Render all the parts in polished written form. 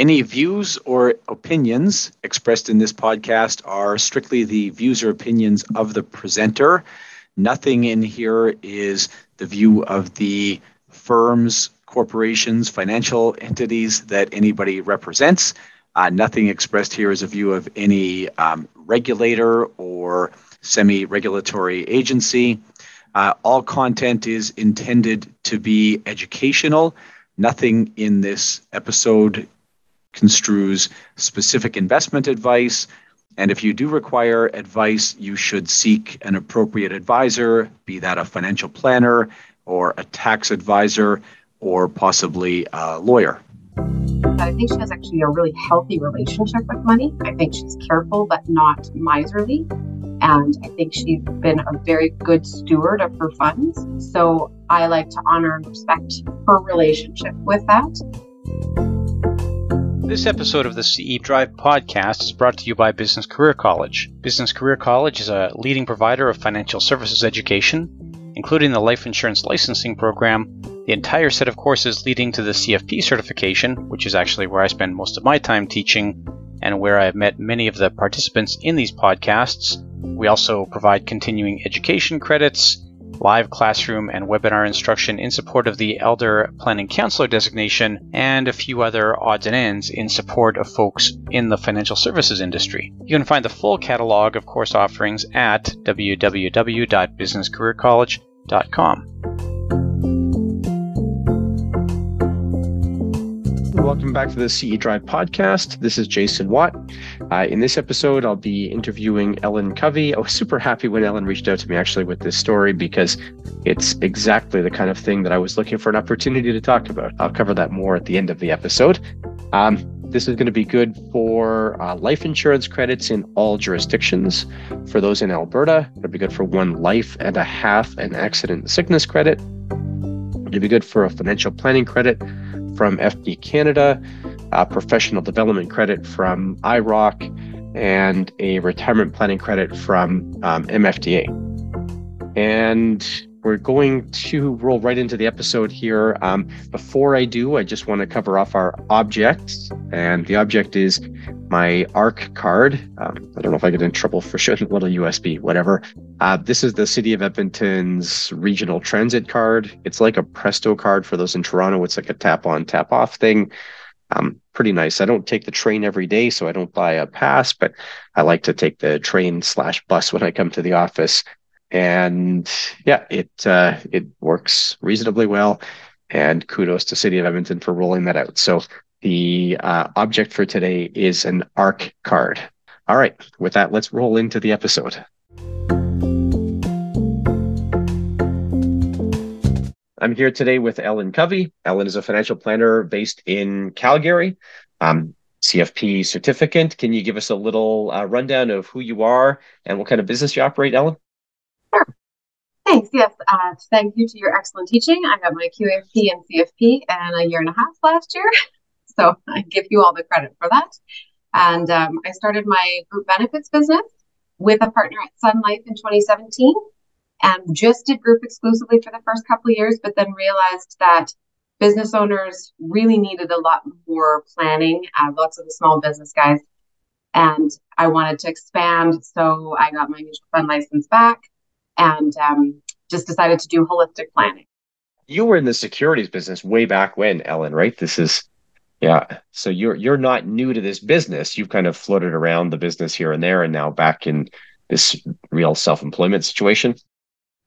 Any views or opinions expressed in this podcast are strictly the views or opinions of the presenter. Nothing in here is the view of the firms, corporations, financial entities that anybody represents. Nothing expressed here is a view of any regulator or semi-regulatory agency. All content is intended to be educational. Nothing in this episode construes specific investment advice. And if you do require advice, you should seek an appropriate advisor, be that a financial planner or a tax advisor or possibly a lawyer. I think she has actually a really healthy relationship with money. I think she's careful but not miserly. And I think she's been a very good steward of her funds. So I like to honor and respect her relationship with that. This episode of the CE Drive podcast is brought to you by Business Career College. Business Career College is a leading provider of financial services education, including the life insurance licensing program, the entire set of courses leading to the CFP certification, which is actually where I spend most of my time teaching and where I have met many of the participants in these podcasts. We also provide continuing education credits, live classroom and webinar instruction in support of the Elder Planning Counselor designation, and a few other odds and ends in support of folks in the financial services industry. You can find the full catalog of course offerings at www.businesscareercollege.com. Welcome back to the CE Drive podcast. This is Jason Watt. In this episode, I'll be interviewing Ellen Covey. I was super happy when Ellen reached out to me actually with this story because it's exactly the kind of thing that I was looking for an opportunity to talk about. I'll cover that more at the end of the episode. This is going to be good for life insurance credits in all jurisdictions. For those in Alberta, it'll be good for 1.5 life and accident and sickness credit. It'll be good for a financial planning credit from FD Canada, professional development credit from IROC, and a retirement planning credit from MFDA. And we're going to roll right into the episode here. Before I do, I just want to cover off our objects. And the object is my ARC card. I don't know if I get in trouble for showing a little USB, whatever. This is the City of Edmonton's regional transit card. It's like a Presto card for those in Toronto. It's like a tap on, tap off thing. Pretty nice. I don't take the train every day, so I don't buy a pass, but I like to take the train / bus when I come to the office. And yeah, it works reasonably well. And kudos to City of Edmonton for rolling that out. So the object for today is an ARC card. All right, with that, let's roll into the episode. I'm here today with Ellen Covey. Ellen is a financial planner based in Calgary, CFP certificate. Can you give us a little rundown of who you are and what kind of business you operate, Ellen? Sure. Thanks. Yes. Thank you to your excellent teaching. I got my QAFP and CFP in 1.5 years last year. So I give you all the credit for that. And I started my group benefits business with a partner at Sun Life in 2017. And just did group exclusively for the first couple of years, but then realized that business owners really needed a lot more planning, lots of the small business guys. And I wanted to expand, so I got my mutual fund license back and just decided to do holistic planning. You were in the securities business way back when, Ellen, right? This is, yeah. So you're not new to this business. You've kind of floated around the business here and there and now back in this real self-employment situation.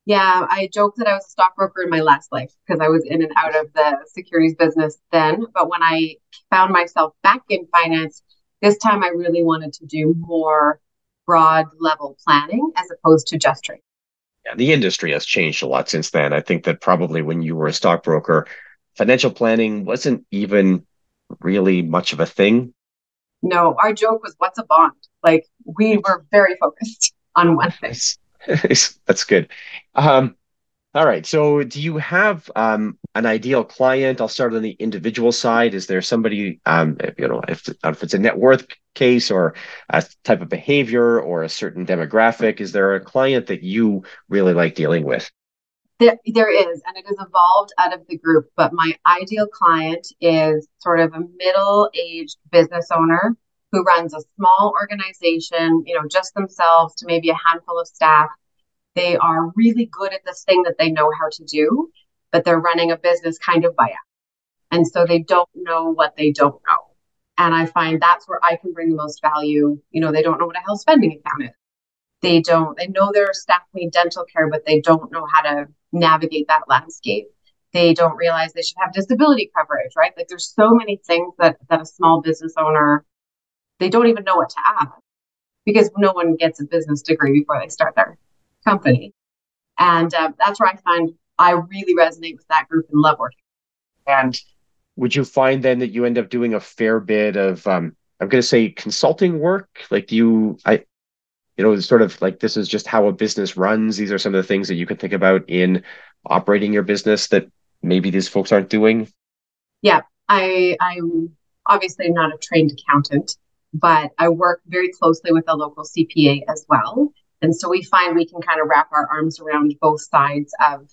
Yeah, I joked that I was a stockbroker in my last life because I was in and out of the securities business then. But when I found myself back in finance, this time I really wanted to do more broad level planning as opposed to just trading. Yeah, the industry has changed a lot since then. I think that probably when you were a stockbroker, financial planning wasn't even really much of a thing. No, our joke was, what's a bond? Like, we were very focused on one thing. That's good. All right. So do you have an ideal client? I'll start on the individual side. Is there somebody, if it's a net worth case or a type of behavior or a certain demographic, is there a client that you really like dealing with? There is, and it has evolved out of the group, but my ideal client is sort of a middle-aged business owner who runs a small organization, you know, just themselves to maybe a handful of staff. They are really good at this thing that they know how to do, but they're running a business kind of by accident. And so they don't know what they don't know. And I find that's where I can bring the most value. You know, they don't know what a health spending account is. They know their staff need dental care, but they don't know how to navigate that landscape. They don't realize they should have disability coverage, right? Like there's so many things that a small business owner, they don't even know what to ask because no one gets a business degree before they start their company. And that's where I find I really resonate with that group and love working. And would you find then that you end up doing a fair bit of, I'm going to say consulting work? Like you know, sort of like this is just how a business runs. These are some of the things that you can think about in operating your business that maybe these folks aren't doing. Yeah, I'm obviously not a trained accountant, but I work very closely with a local CPA as well. And so we find we can kind of wrap our arms around both sides of,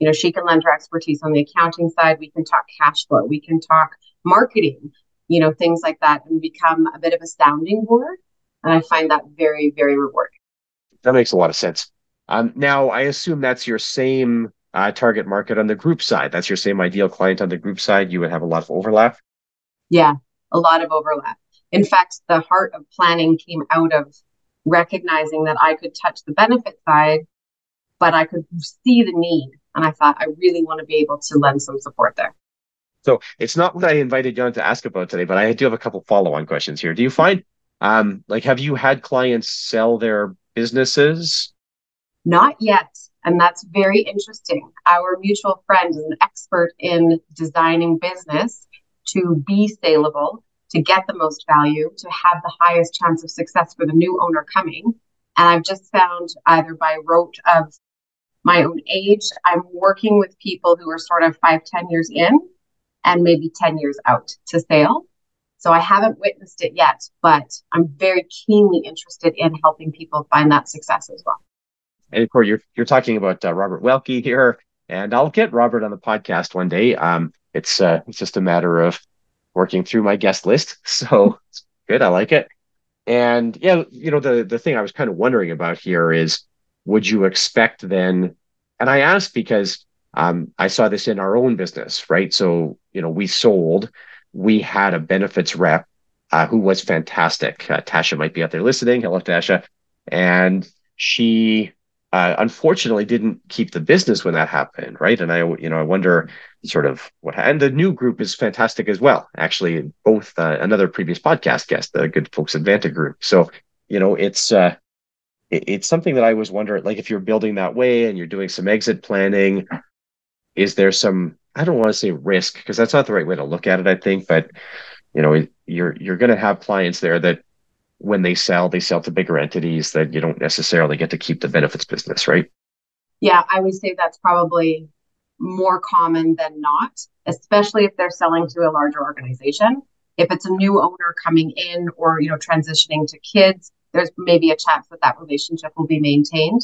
you know, she can lend her expertise on the accounting side. We can talk cash flow. We can talk marketing, you know, things like that, and become a bit of a sounding board. And I find that very, very rewarding. That makes a lot of sense. Now, I assume that's your same target market on the group side. That's your same ideal client on the group side. You would have a lot of overlap. Yeah, a lot of overlap. In fact, the heart of planning came out of recognizing that I could touch the benefit side, but I could see the need. And I thought, I really want to be able to lend some support there. So it's not what I invited you on to ask about today, but I do have a couple follow-on questions here. Do you find... have you had clients sell their businesses? Not yet. And that's very interesting. Our mutual friend is an expert in designing business to be saleable, to get the most value, to have the highest chance of success for the new owner coming. And I've just found either by rote of my own age, I'm working with people who are sort of 5-10 years in and maybe 10 years out to sale. So I haven't witnessed it yet, but I'm very keenly interested in helping people find that success as well. And of course, you're talking about Robert Welke here, and I'll get Robert on the podcast one day. It's just a matter of working through my guest list. So it's good. I like it. And yeah, you know, the thing I was kind of wondering about here is, would you expect then, and I asked because I saw this in our own business, right? So, you know, we had a benefits rep who was fantastic. Tasha might be out there listening. Hello, Tasha. And she unfortunately didn't keep the business when that happened, right? And I wonder sort of what happened. And the new group is fantastic as well. Actually, both another previous podcast guest, the good folks at Vanta Group. So, you know, it's something that I was wondering, like if you're building that way and you're doing some exit planning, is there some, I don't want to say risk because that's not the right way to look at it, I think, but you know, you're going to have clients there that when they sell to bigger entities that you don't necessarily get to keep the benefits business, right? Yeah, I would say that's probably more common than not, especially if they're selling to a larger organization. If it's a new owner coming in or, you know, transitioning to kids, there's maybe a chance that relationship will be maintained.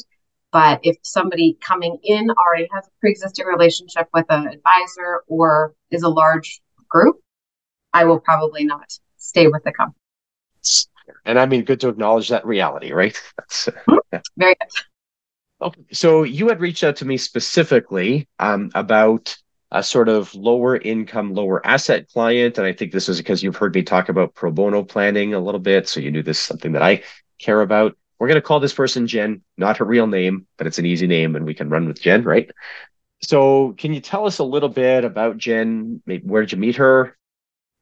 But if somebody coming in already has a pre-existing relationship with an advisor or is a large group, I will probably not stay with the company. And I mean, good to acknowledge that reality, right? That's yeah. Very good. Okay. So you had reached out to me specifically about a sort of lower income, lower asset client. And I think this is because you've heard me talk about pro bono planning a little bit. So you knew this is something that I care about. We're going to call this person Jen, not her real name, but it's an easy name and we can run with Jen, right? So can you tell us a little bit about Jen? Maybe where did you meet her?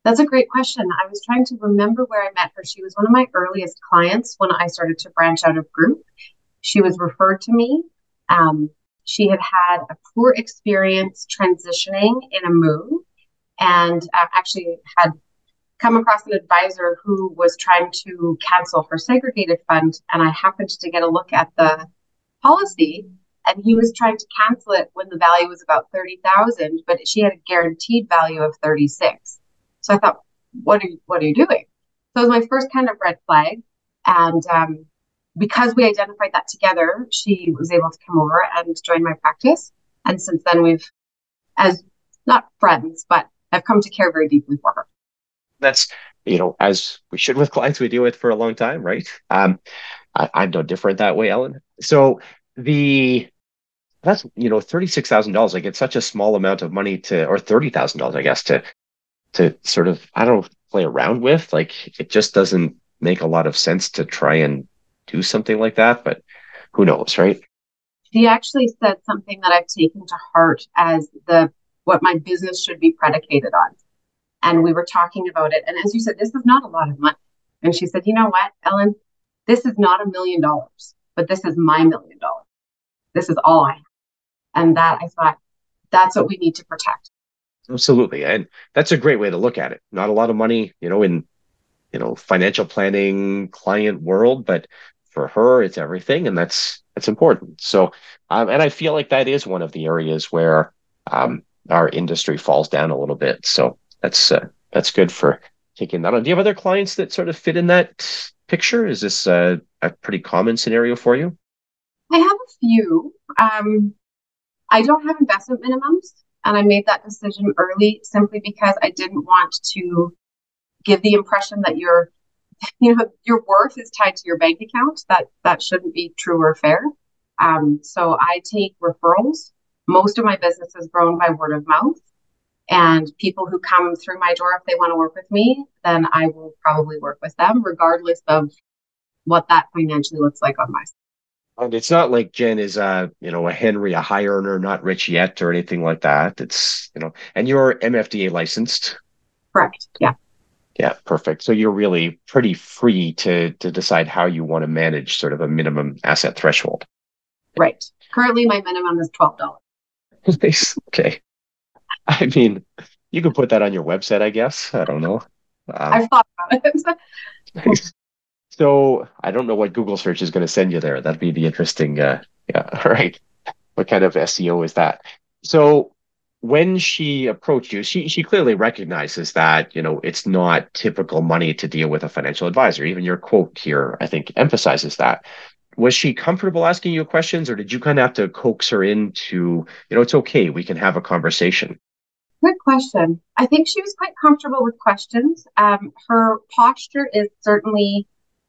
That's a great question. I was trying to remember where I met her. She was one of my earliest clients when I started to branch out of group. She was referred to me. She had a poor experience transitioning in a move and actually had come across an advisor who was trying to cancel her segregated fund. And I happened to get a look at the policy and he was trying to cancel it when the value was about 30,000, but she had a guaranteed value of 36. So I thought, what are you doing? So it was my first kind of red flag. And because we identified that together, she was able to come over and join my practice. And since then, we've, as not friends, but I've come to care very deeply for her. That's, you know, as we should with clients we deal with for a long time, right? I'm no different that way, Ellen. So that's, you know, $36,000, like it's such a small amount of money to, or $30,000, I guess, to sort of, I don't know, play around with. Like, it just doesn't make a lot of sense to try and do something like that, but who knows, right? She actually said something that I've taken to heart as what my business should be predicated on. And we were talking about it. And as you said, this is not a lot of money. And she said, you know what, Ellen, this is not $1 million, but this is my $1 million. This is all I have. And that, I thought, that's what we need to protect. Absolutely. And that's a great way to look at it. Not a lot of money, you know, in, you know, financial planning, client world, but for her, it's everything. And that's important. So, and I feel like that is one of the areas where our industry falls down a little bit. So that's good for taking that on. Do you have other clients that sort of fit in that picture? Is this a pretty common scenario for you? I have a few. I don't have investment minimums, and I made that decision early simply because I didn't want to give the impression that your worth is tied to your bank account. That shouldn't be true or fair. So I take referrals. Most of my business is grown by word of mouth, and people who come through my door, if they want to work with me, then I will probably work with them, regardless of what that financially looks like on my side. And it's not like Jen is a Henry, a high earner, not rich yet or anything like that. It's, you know, and you're MFDA licensed. Correct. Yeah. Yeah. Perfect. So you're really pretty free to decide how you want to manage sort of a minimum asset threshold. Right. Currently, my minimum is $12. Nice. Okay. I mean, you could put that on your website, I guess. I don't know. I've thought about it. Nice. So I don't know what Google search is going to send you there. That'd be the interesting, yeah, all right. What kind of SEO is that? So when she approached you, she clearly recognizes that, you know, it's not typical money to deal with a financial advisor. Even your quote here, I think, emphasizes that. Was she comfortable asking you questions, or did you kind of have to coax her into, you know, it's okay, we can have a conversation? Good question. I think she was quite comfortable with questions. Her posture is certainly...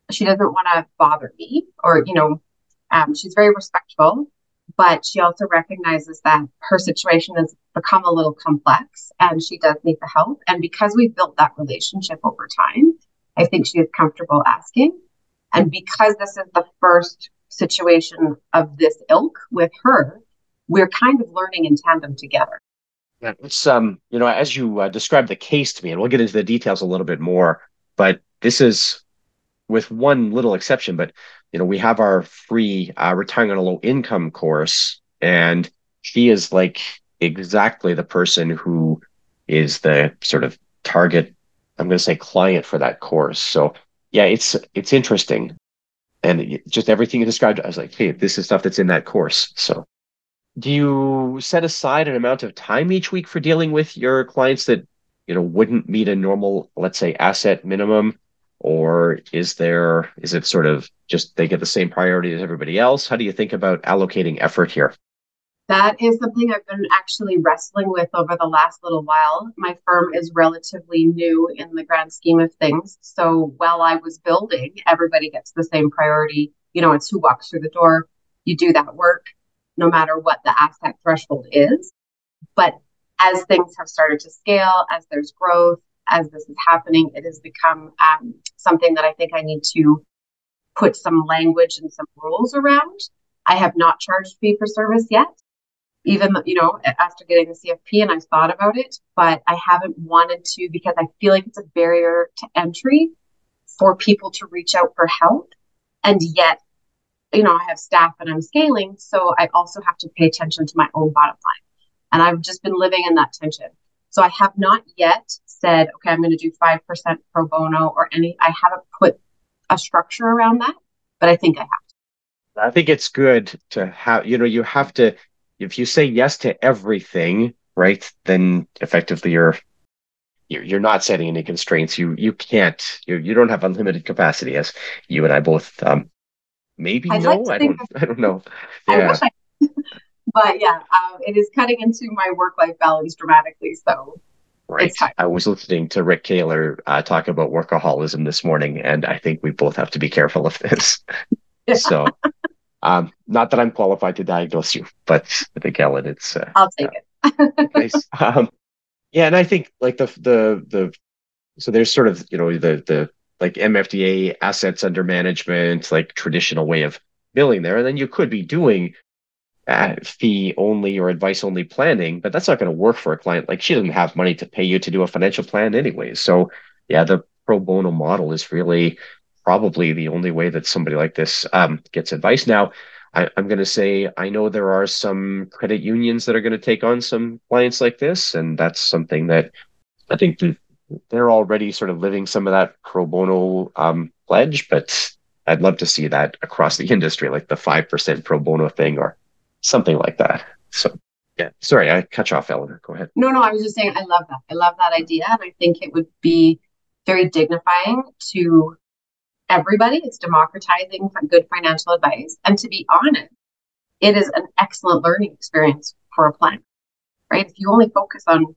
she doesn't want to bother me, or, you know, she's very respectful, but she also recognizes that her situation has become a little complex and she does need the help. And because we've built that relationship over time, I think she is comfortable asking. And because this is the first situation of this ilk with her, we're kind of learning in tandem together. Yeah, it's, you know, as you described the case to me, and we'll get into the details a little bit more, but this is... with one little exception, but, you know, we have our free retiring on a low income course, and she is like exactly the person who is the sort of target, I'm going to say, client for that course. So yeah, it's interesting. And just everything you described, I was like, hey, this is stuff that's in that course. So do you set aside an amount of time each week for dealing with your clients that, you know, wouldn't meet a normal, let's say, asset minimum? Or is it sort of just they get the same priority as everybody else? How do you think about allocating effort here? That is something I've been actually wrestling with over the last little while. My firm is relatively new in the grand scheme of things. So while I was building, everybody gets the same priority. You know, it's who walks through the door. You do that work, no matter what the asset threshold is. But as things have started to scale, as there's growth, as this is happening, it has become something that I think I need to put some language and some rules around. I have not charged fee for service yet, even, you know, after getting the CFP, and I've thought about it, but I haven't wanted to because I feel like it's a barrier to entry for people to reach out for help. And yet, you know, I have staff and I'm scaling, so I also have to pay attention to my own bottom line. And I've just been living in that tension. So I have not yet said, okay, I'm going to do 5% pro bono or any, I haven't put a structure around that, but I think I have to. I think it's good to have, you know, you have to, if you say yes to everything, right, then effectively you're not setting any constraints. You can't, you don't have unlimited capacity, as you and I both, maybe, no, I don't know. Yeah. I wish I But yeah, it is cutting into my work-life balance dramatically. So right. I was listening to Rick Kaler talk about workaholism this morning, and I think we both have to be careful of this. Yeah. So not that I'm qualified to diagnose you, but I think, Ellen, it's... I'll take it. Nice. Yeah, and I think like the so there's sort of, you know, the like MFDA assets under management, like traditional way of billing there. And then you could be doing fee only or advice only planning, but that's not going to work for a client. Like she doesn't have money to pay you to do a financial plan anyway. So yeah, the pro bono model is really probably the only way that somebody like this gets advice. Now, I'm going to say, I know there are some credit unions that are going to take on some clients like this. And that's something that I think they're already sort of living some of that pro bono pledge, but I'd love to see that across the industry, like the 5% pro bono thing or something like that. So, yeah, sorry, I cut you off, Eleanor. Go ahead. No, I was just saying, I love that. I love that idea. And I think it would be very dignifying to everybody. It's democratizing good financial advice. And to be honest, it is an excellent learning experience for a client, right? If you only focus on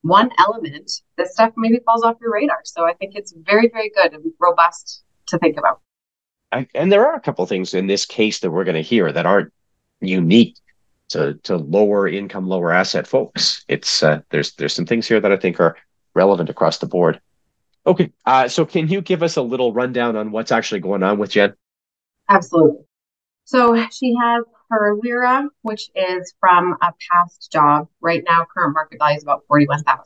one element, this stuff maybe falls off your radar. So I think it's very, very good and robust to think about. And there are a couple of things in this case that we're going to hear that aren't unique to lower income, lower asset folks. It's there's some things here that I think are relevant across the board. Okay, so can you give us a little rundown on what's actually going on with Jen? Absolutely. So she has her LIRA, which is from a past job. Right now, current market value is about $41,000.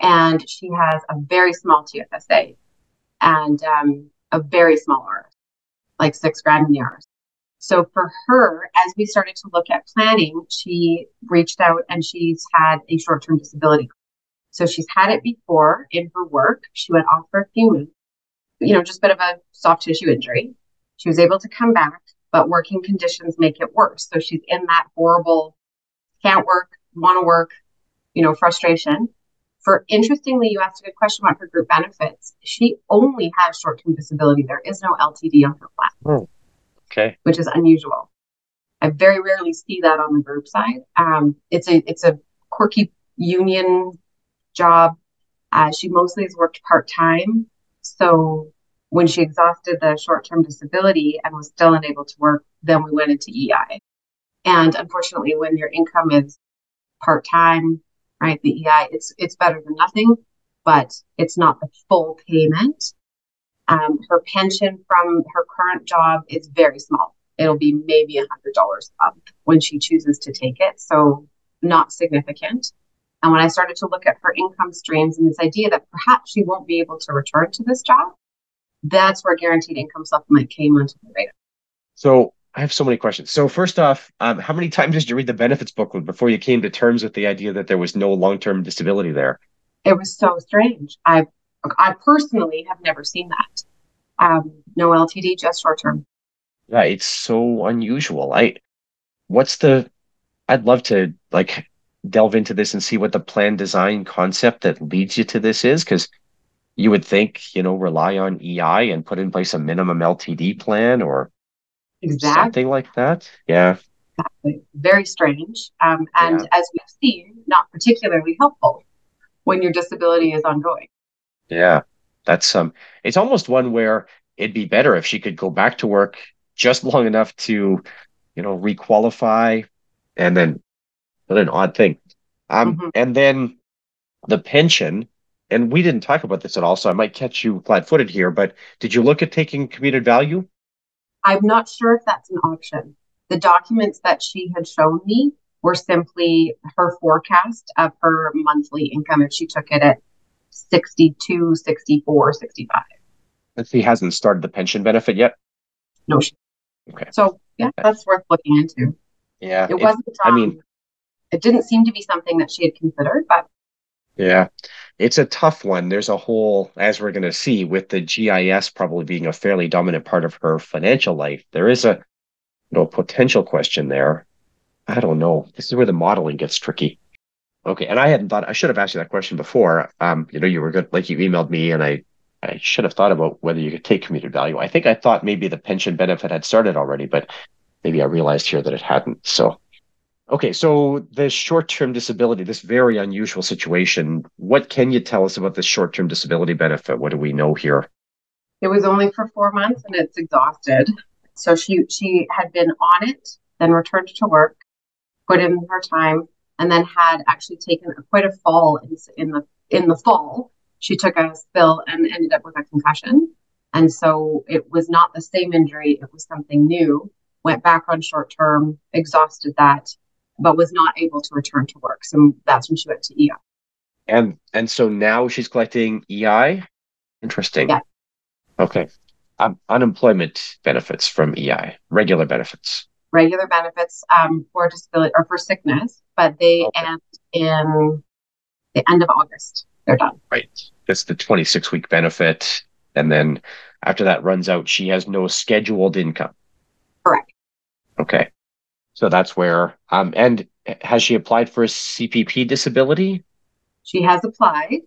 And she has a very small TFSA and a very small RRSP, like $6,000 in the RRSP. So for her, as we started to look at planning, she reached out and she's had a short-term disability. So she's had it before in her work. She went off for a few months, just a bit of a soft tissue injury. She was able to come back, but working conditions make it worse. So she's in that horrible, can't work, want to work, frustration. Interestingly, you asked a good question about her group benefits. She only has short-term disability. There is no LTD on her plan. Mm. Okay. Which is unusual. I very rarely see that on the group side. It's a quirky union job. She mostly has worked part-time. So when she exhausted the short-term disability and was still unable to work, then we went into EI. And unfortunately, when your income is part-time, right, the EI, it's better than nothing, but it's not the full payment. Her pension from her current job is very small. It'll be maybe $100 a month when she chooses to take it. So not significant. And when I started to look at her income streams and this idea that perhaps she won't be able to return to this job, that's where guaranteed income supplement came onto the radar. So I have so many questions. So first off, how many times did you read the benefits booklet before you came to terms with the idea that there was no long-term disability there? It was so strange. I personally have never seen that. No LTD, just short term. Yeah, it's so unusual. I'd love to delve into this and see what the plan design concept that leads you to this is, because you would think, rely on EI and put in place a minimum LTD plan or exactly. Something like that. Yeah. Exactly. Very strange. And yeah. As we've seen, not particularly helpful when your disability is ongoing. Yeah, that's it's almost one where it'd be better if she could go back to work just long enough to, requalify, and then what an odd thing. Mm-hmm. And then the pension, and we didn't talk about this at all, so I might catch you flat-footed here, but did you look at taking commuted value? I'm not sure if that's an option. The documents that she had shown me were simply her forecast of her monthly income if she took it at 62, 64, 65. And she hasn't started the pension benefit yet? No. Okay. So, yeah, that's worth looking into. Yeah. It wasn't, it didn't seem to be something that she had considered, but. Yeah. It's a tough one. There's a whole, as we're going to see, with the GIS probably being a fairly dominant part of her financial life, there is a potential question there. I don't know. This is where the modeling gets tricky. Okay, and I should have asked you that question before. You were good, you emailed me, and I should have thought about whether you could take commuted value. I think I thought maybe the pension benefit had started already, but maybe I realized here that it hadn't. So, Okay, so the short-term disability, this very unusual situation, what can you tell us about this short-term disability benefit? What do we know here? It was only for 4 months and it's exhausted. So she had been on it, then returned to work, put in her time, and then had actually taken quite a fall in the fall. She took a spill and ended up with a concussion. And so it was not the same injury. It was something new. Went back on short-term, exhausted that, but was not able to return to work. So that's when she went to EI. And so now she's collecting EI? Interesting. Yeah. Okay. Unemployment benefits from EI, regular benefits. Regular benefits for disability or for sickness, but they end in the end of August. They're done. Right. That's the 26-week benefit. And then after that runs out, she has no scheduled income. Correct. Okay. So that's where, and has she applied for a CPP disability? She has applied.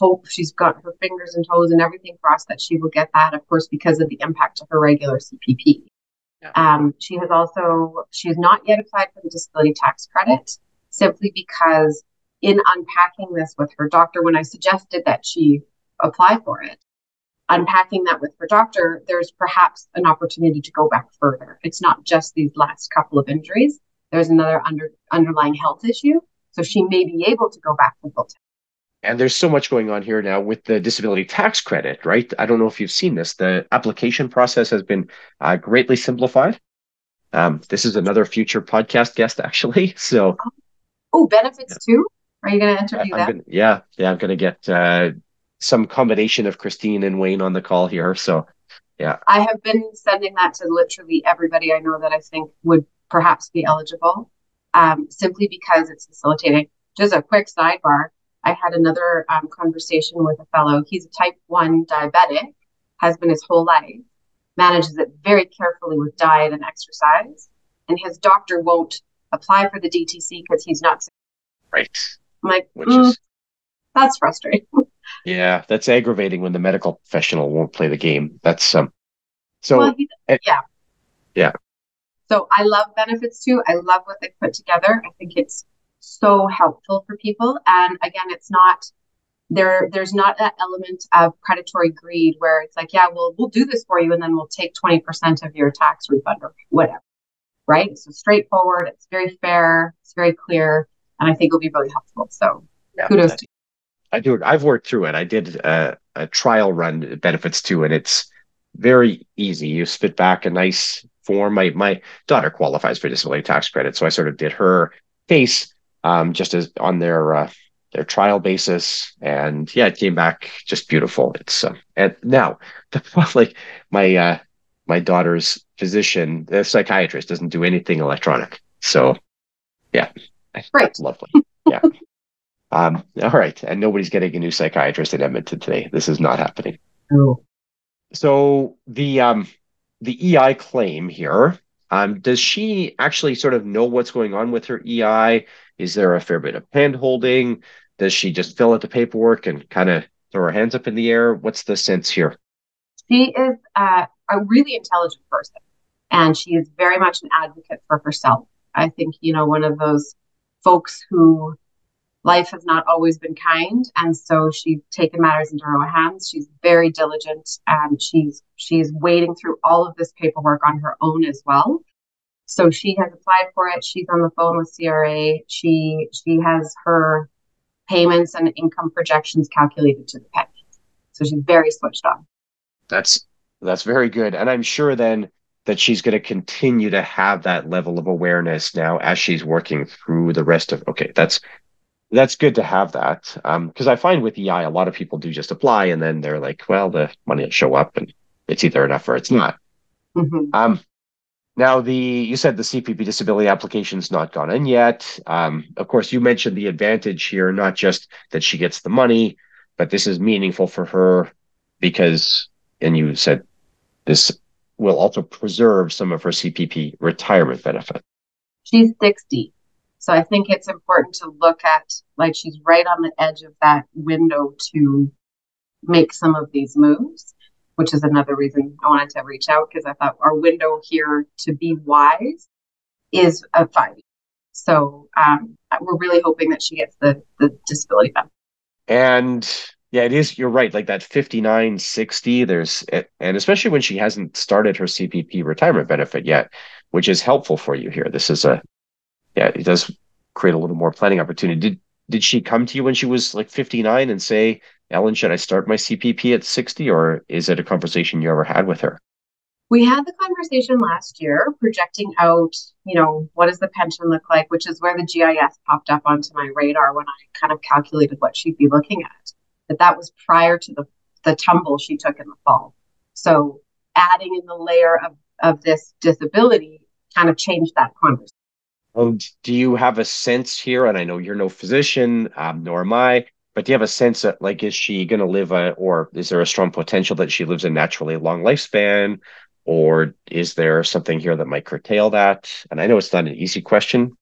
Hope she's got her fingers and toes and everything crossed that she will get that, of course, because of the impact of her regular CPP. Yeah. She has not yet applied for the disability tax credit, simply because in unpacking this with her doctor, when I suggested that she apply for it, unpacking that with her doctor, there's perhaps an opportunity to go back further. It's not just these last couple of injuries. There's another underlying health issue. So she may be able to go back to full time. And there's so much going on here now with the disability tax credit, right? I don't know if you've seen this. The application process has been greatly simplified. This is another future podcast guest, actually. So, benefits too? Are you going to interview them? Yeah, I'm going to get some combination of Christine and Wayne on the call here. So, yeah. I have been sending that to literally everybody I know that I think would perhaps be eligible, simply because it's facilitating. Just a quick sidebar. I had another conversation with a fellow. He's a type 1 diabetic, has been his whole life, manages it very carefully with diet and exercise, and his doctor won't apply for the DTC because he's not sick. Right. I'm like, that's frustrating. Yeah, that's aggravating when the medical professional won't play the game. That's Yeah. So I love benefits too. I love what they put together. I think it's so helpful for people. And again, it's not there's not that element of predatory greed where it's like, yeah, we'll do this for you and then we'll take 20% of your tax refund or whatever. Right? So straightforward, it's very fair, it's very clear, and I think it'll be really helpful. So kudos to you. I do. I've worked through it. I did a trial run benefits too, and it's very easy. You spit back a nice form. My daughter qualifies for disability tax credit, so I sort of did her case just as on their trial basis, and it came back just beautiful. It's and now my daughter's physician, the psychiatrist, doesn't do anything electronic. So right, that's lovely. Yeah. All right. And nobody's getting a new psychiatrist in Edmonton today. This is not happening. No. So the EI claim here, does she actually sort of know what's going on with her EI? Is there a fair bit of hand holding? Does she just fill out the paperwork and kind of throw her hands up in the air? What's the sense here? She is a really intelligent person, and she is very much an advocate for herself. I think, one of those folks who life has not always been kind, and so she's taken matters into her own hands. She's very diligent, and she's wading through all of this paperwork on her own as well. So she has applied for it. She's on the phone with CRA. She has her payments and income projections calculated to the penny. So she's very switched on. That's very good, and I'm sure then that she's going to continue to have that level of awareness now as she's working through the rest of. Okay, That's good to have that, because I find with EI, a lot of people do just apply, and then they're like, well, the money will show up, and it's either enough or it's not. Mm-hmm. Now, you said the CPP disability application's not gone in yet. Of course, you mentioned the advantage here, not just that she gets the money, but this is meaningful for her because, and you said this will also preserve some of her CPP retirement benefit. She's 60. So I think it's important to look at, like, she's right on the edge of that window to make some of these moves, which is another reason I wanted to reach out, because I thought our window here to be wise is 5 years. So we're really hoping that she gets the disability benefit. And yeah, it is. You're right. Like that 5960, there's, and especially when she hasn't started her CPP retirement benefit yet, which is helpful for you here. This is it does create a little more planning opportunity. Did she come to you when she was like 59 and say, Ellen, should I start my CPP at 60? Or is it a conversation you ever had with her? We had the conversation last year, projecting out, what does the pension look like, which is where the GIS popped up onto my radar when I kind of calculated what she'd be looking at. But that was prior to the tumble she took in the fall. So adding in the layer of this disability kind of changed that conversation. Do you have a sense here, and I know you're no physician, nor am I, but do you have a sense that, like, is she going to live, or is there a strong potential that she lives a naturally long lifespan? Or is there something here that might curtail that? And I know it's not an easy question.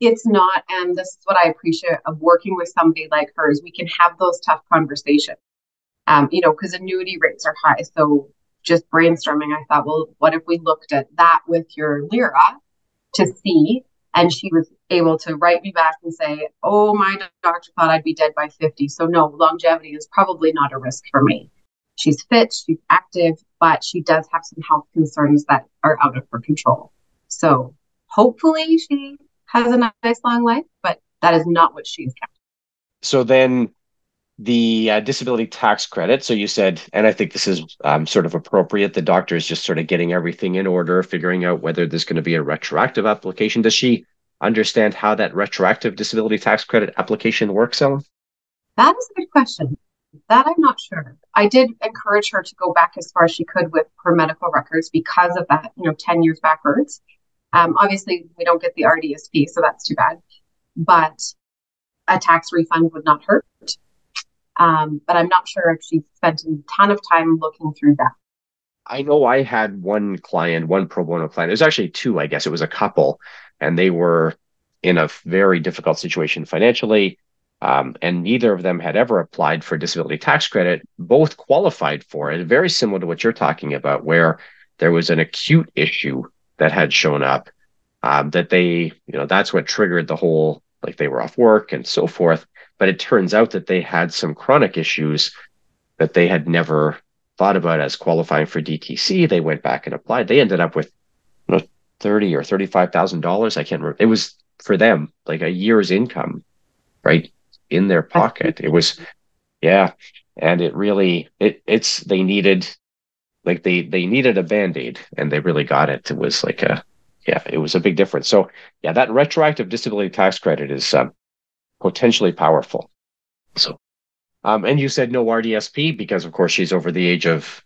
It's not. And this is what I appreciate of working with somebody like her is we can have those tough conversations, because annuity rates are high. So just brainstorming, I thought, well, what if we looked at that with your LIRA to see? And she was able to write me back and say, oh, my doctor thought I'd be dead by 50. So no, longevity is probably not a risk for me. She's fit, she's active, but she does have some health concerns that are out of her control. So hopefully she has a nice long life, but that is not what she's got. So then the disability tax credit. So you said, and I think this is sort of appropriate, the doctor is just sort of getting everything in order, figuring out whether there's going to be a retroactive application. Does she understand how that retroactive disability tax credit application works, Ellen? That is a good question. That I'm not sure. I did encourage her to go back as far as she could with her medical records because of that, 10 years backwards. Obviously, we don't get the RDSP, so that's too bad. But a tax refund would not hurt. But I'm not sure if she spent a ton of time looking through that. I know I had one client, one pro bono client. It was actually two, I guess. It was a couple, and they were in a very difficult situation financially. And neither of them had ever applied for disability tax credit. Both qualified for it, very similar to what you're talking about, where there was an acute issue that had shown up that they, that's what triggered the whole, like they were off work and so forth. But it turns out that they had some chronic issues that they had never thought about as qualifying for DTC. They went back and applied. They ended up with $30,000 or $35,000. I can't remember. It was for them like a year's income, right? In their pocket. It was, yeah. And it really, they needed a Band-Aid and they really got it. It was like it was a big difference. So yeah, that retroactive disability tax credit is potentially powerful. So, and you said no RDSP because of course she's over the age of,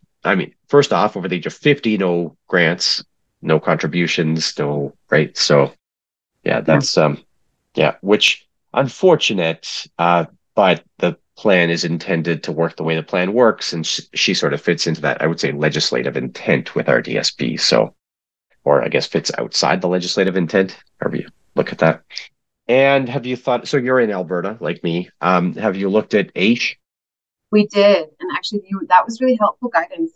first off, over the age of 50, no grants, no contributions, no, right? So yeah, that's, which, unfortunate, but the plan is intended to work the way the plan works, and she sort of fits into that, I would say, legislative intent with RDSP. So, or I guess fits outside the legislative intent, however you look at that. And have you thought, so you're in Alberta, like me, have you looked at AISH? We did, and actually that was really helpful guidance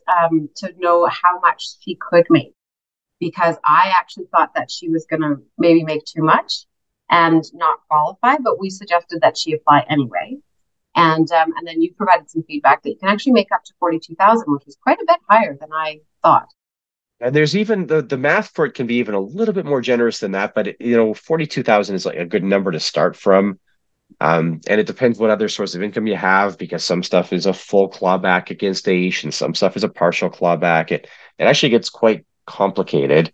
to know how much she could make, because I actually thought that she was going to maybe make too much and not qualify, but we suggested that she apply anyway. And then you provided some feedback that you can actually make up to 42,000, which is quite a bit higher than I thought. And there's even the math for it can be even a little bit more generous than that, but 42,000 is like a good number to start from. And it depends what other source of income you have, because some stuff is a full clawback against AISH and some stuff is a partial clawback. It actually gets quite complicated.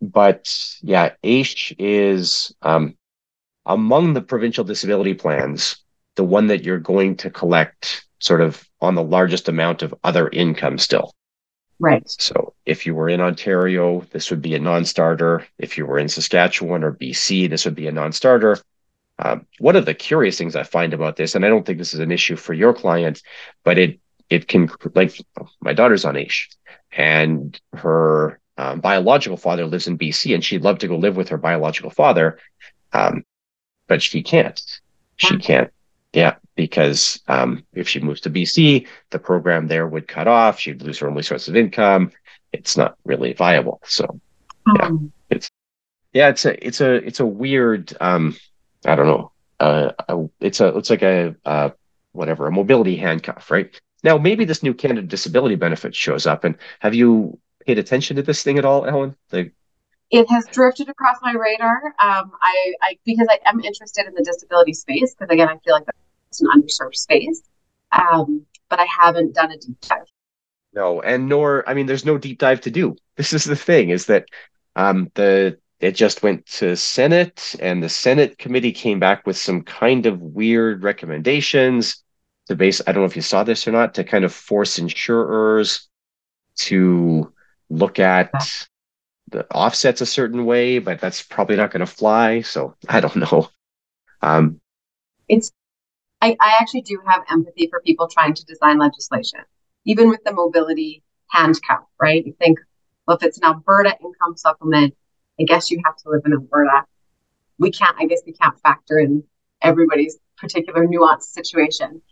But yeah, AISH is among the provincial disability plans, the one that you're going to collect sort of on the largest amount of other income still. Right. So if you were in Ontario, this would be a non-starter. If you were in Saskatchewan or BC, this would be a non-starter. One of the curious things I find about this, and I don't think this is an issue for your client, but it can, like, my daughter's on AISH and her biological father lives in BC, and she'd love to go live with her biological father, but she can't. Because if she moves to BC, the program there would cut off. She'd lose her only source of income. It's not really viable. So, yeah, it's Yeah, it's a weird, I don't know. It's like a mobility handcuff, right? Now, maybe this new Canada Disability Benefit shows up, and have you paid attention to this thing at all, Ellen? It has drifted across my radar. Because I am interested in the disability space, because again, I feel like that's an underserved space. But I haven't done a deep dive. No, and nor, I mean, there's no deep dive to do. This is the thing, is that it just went to Senate, and the Senate committee came back with some kind of weird recommendations to base, I don't know if you saw this or not, to kind of force insurers to look at the offsets a certain way, but that's probably not going to fly. So I don't know. I actually do have empathy for people trying to design legislation, even with the mobility handcuff, right? You think, well, if it's an Alberta income supplement, I guess you have to live in Alberta. We can't factor in everybody's particular nuanced situation.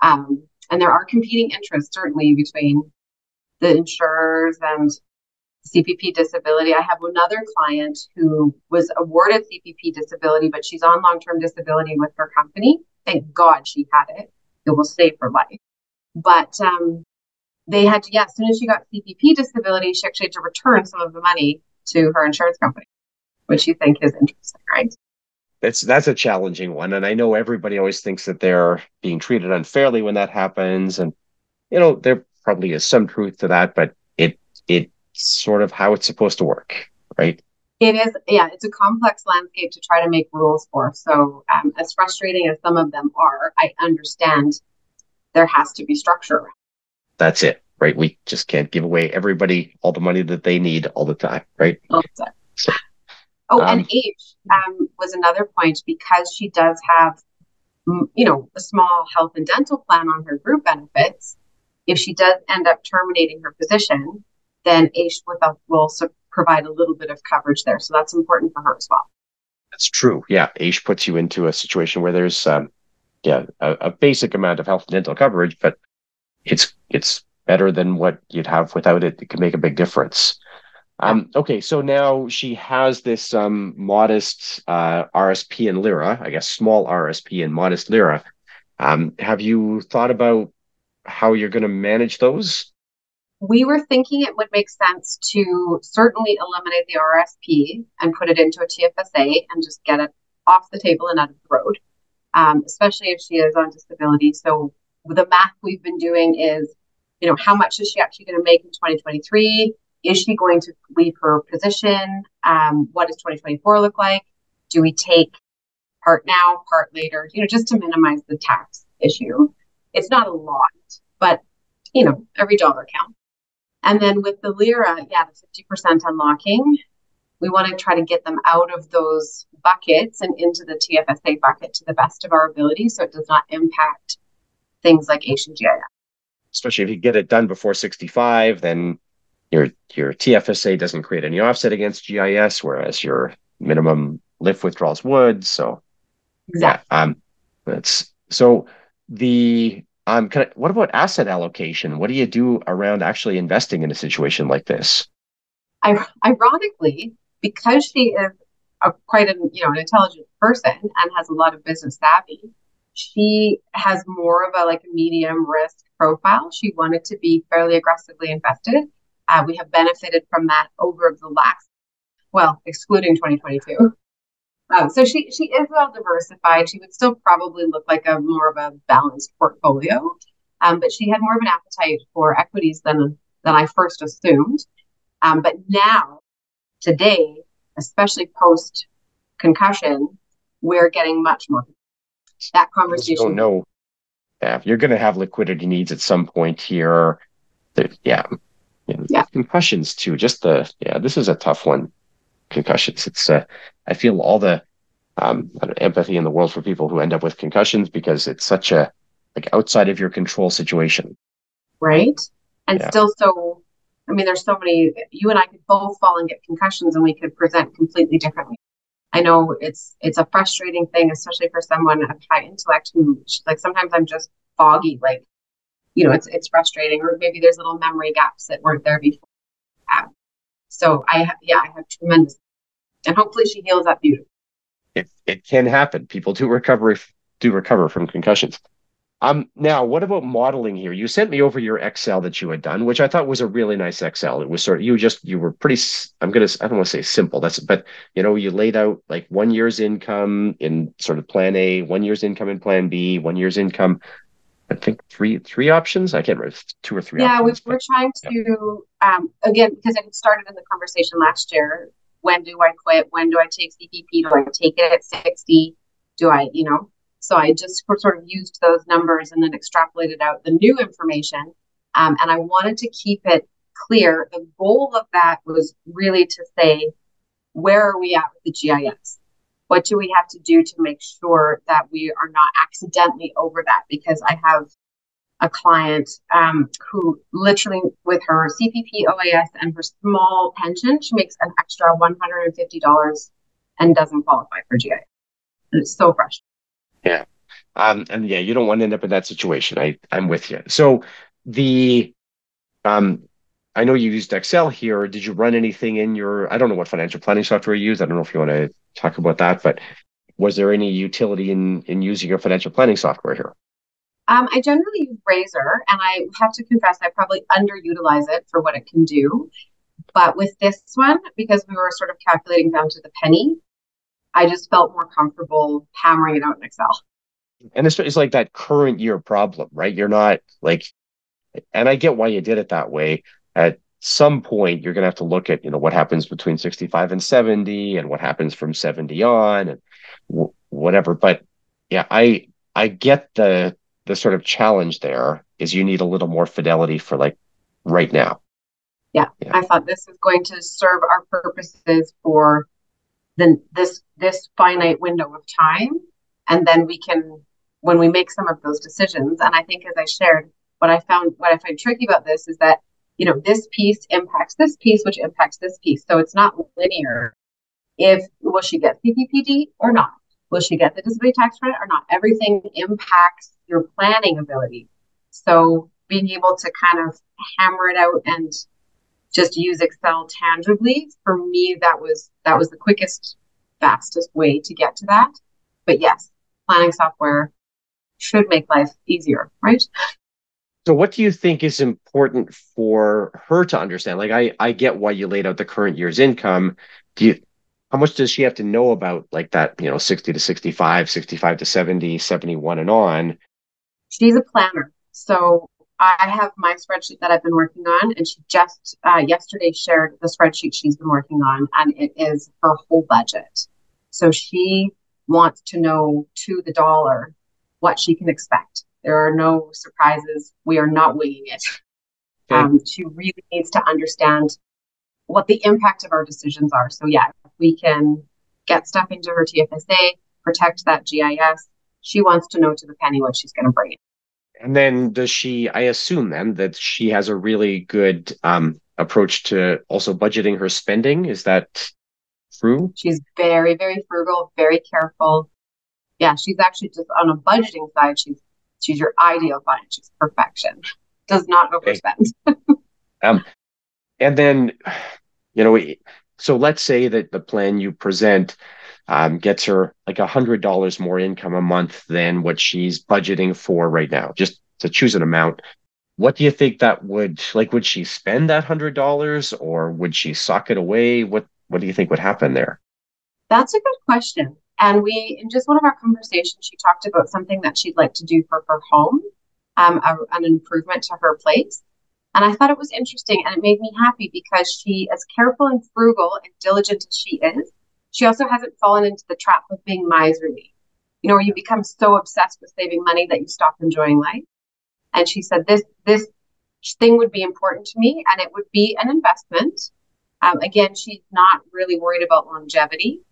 And there are competing interests, certainly, between the insurers and CPP disability. I have another client who was awarded CPP disability, but she's on long-term disability with her company. Thank God she had it. It will save her life. But they had to, as soon as she got CPP disability, she actually had to return some of the money to her insurance company, which you think is interesting, right? That's a challenging one. And I know everybody always thinks that they're being treated unfairly when that happens. And, you know, there probably is some truth to that, but it's sort of how it's supposed to work, right? It is. Yeah, it's a complex landscape to try to make rules for. So as frustrating as some of them are, I understand there has to be structure. That's it, right? We just can't give away everybody all the money that they need all the time, right? And age was another point, because she does have, a small health and dental plan on her group benefits. If she does end up terminating her position, then AISH will provide a little bit of coverage there. So that's important for her as well. That's true. Yeah. AISH puts you into a situation where there's a basic amount of health and dental coverage, but it's better than what you'd have without it. It can make a big difference. Okay, so now she has this modest RRSP and LIRA, I guess small RRSP and modest LIRA. Have you thought about how you're going to manage those? We were thinking it would make sense to certainly eliminate the RRSP and put it into a TFSA and just get it off the table and out of the road, especially if she is on disability. So the math we've been doing is, how much is she actually going to make in 2023? Is she going to leave her position? What does 2024 look like? Do we take part now, part later? Just to minimize the tax issue. It's not a lot, but, every dollar counts. And then with the LIRA, the 50% unlocking, we want to try to get them out of those buckets and into the TFSA bucket to the best of our ability, so it does not impact things like AISH and GIS. Especially if you get it done before 65, then your TFSA doesn't create any offset against GIS, whereas your minimum LIF withdrawals would. So exactly. What about asset allocation? What do you do around actually investing in a situation like this? Ironically, because she is quite an intelligent person and has a lot of business savvy, she has more of a medium risk profile. She wanted to be fairly aggressively invested. We have benefited from that over the last, excluding 2022. So she is well diversified. She would still probably look like a more of a balanced portfolio, but she had more of an appetite for equities than I first assumed. But now, today, especially post concussion, we're getting much more. That conversation. I don't know. Yeah, you're going to have liquidity needs at some point here. Concussions too. This is a tough one. Concussions. It's I feel all the empathy in the world for people who end up with concussions, because it's such a outside of your control situation. Right. And still so. I mean, there's so many. You and I could both fall and get concussions, and we could present completely differently. I know it's a frustrating thing, especially for someone of high intellect who sometimes I'm just foggy. It's frustrating, or maybe there's little memory gaps that weren't there before. So I have tremendous And hopefully she heals up beautifully. It can happen. People do recover from concussions. Now, what about modeling here? You sent me over your Excel that you had done, which I thought was a really nice Excel. It was sort of, you were pretty, I don't want to say simple, but you know, you laid out like 1 year's income in sort of plan A, 1 year's income in plan B, 1 year's income, I think three options. I can't remember, two or three. Yeah, options, we're trying to, again, because I started in the conversation last year, when do I quit? When do I take CPP? Do I take it at 60? Do I, you know? So I just sort of used those numbers and then extrapolated out the new information. And I wanted to keep it clear. The goal of that was really to say, where are we at with the GIS? What do we have to do to make sure that we are not accidentally over that? Because I have a client who literally with her CPP, OAS, and her small pension, she makes an extra $150 and doesn't qualify for GIS. And it's so frustrating. Yeah. And yeah, you don't want to end up in that situation. I'm with you. So the, I know you used Excel here. Did you run anything in your, I don't know what financial planning software you use. I don't know if you want to talk about that, but was there any utility in using your financial planning software here? I generally use Razor, and I have to confess, I probably underutilize it for what it can do. But with this one, because we were sort of calculating down to the penny, I just felt more comfortable hammering it out in Excel. And it's like that current year problem, right? You're not like, and I get why you did it that way. At some point, you're going to have to look at, you know, what happens between 65 and 70 and what happens from 70 on and whatever. But yeah, I get the sort of challenge there is you need a little more fidelity for like right now. Yeah. I thought this is going to serve our purposes for then this finite window of time. And then we can, when we make some of those decisions, and I think as I shared, what I find tricky about this is that, you know, this piece impacts this piece, which impacts this piece. So it's not linear. If, will she get CPPD or not? Will she get the disability tax credit or not? Everything impacts your planning ability. So being able to kind of hammer it out and just use Excel tangibly, for me, that was the quickest, fastest way to get to that. But yes, planning software should make life easier, right? So what do you think is important for her to understand? Like, I get why you laid out the current year's income. How much does she have to know about like that, you know, 60 to 65, 65 to 70, 71 and on? She's a planner. So I have my spreadsheet that I've been working on, and she just yesterday shared the spreadsheet she's been working on, and it is her whole budget. So she wants to know to the dollar what she can expect. There are no surprises. We are not winging it. Okay. She really needs to understand what the impact of our decisions are. So yeah, if we can get stuff into her TFSA, protect that GIS, she wants to know to the penny what she's going to bring in. And then does she, I assume then that she has a really good approach to also budgeting her spending. Is that true? She's very, very frugal, very careful. Yeah, she's actually just on a budgeting side. She's your ideal client. She's perfection. Does not overspend. And then, you know, so let's say that the plan you present gets her like $100 more income a month than what she's budgeting for right now, just to choose an amount. What do you think that would, like, would she spend that $100 or would she sock it away? What do you think would happen there? That's a good question. And in just one of our conversations, she talked about something that she'd like to do for her home, an improvement to her place. And I thought it was interesting, and it made me happy because she, as careful and frugal and diligent as she is, she also hasn't fallen into the trap of being miserly, you know, where you become so obsessed with saving money that you stop enjoying life. And she said, this thing would be important to me, and it would be an investment. Again, she's not really worried about longevity.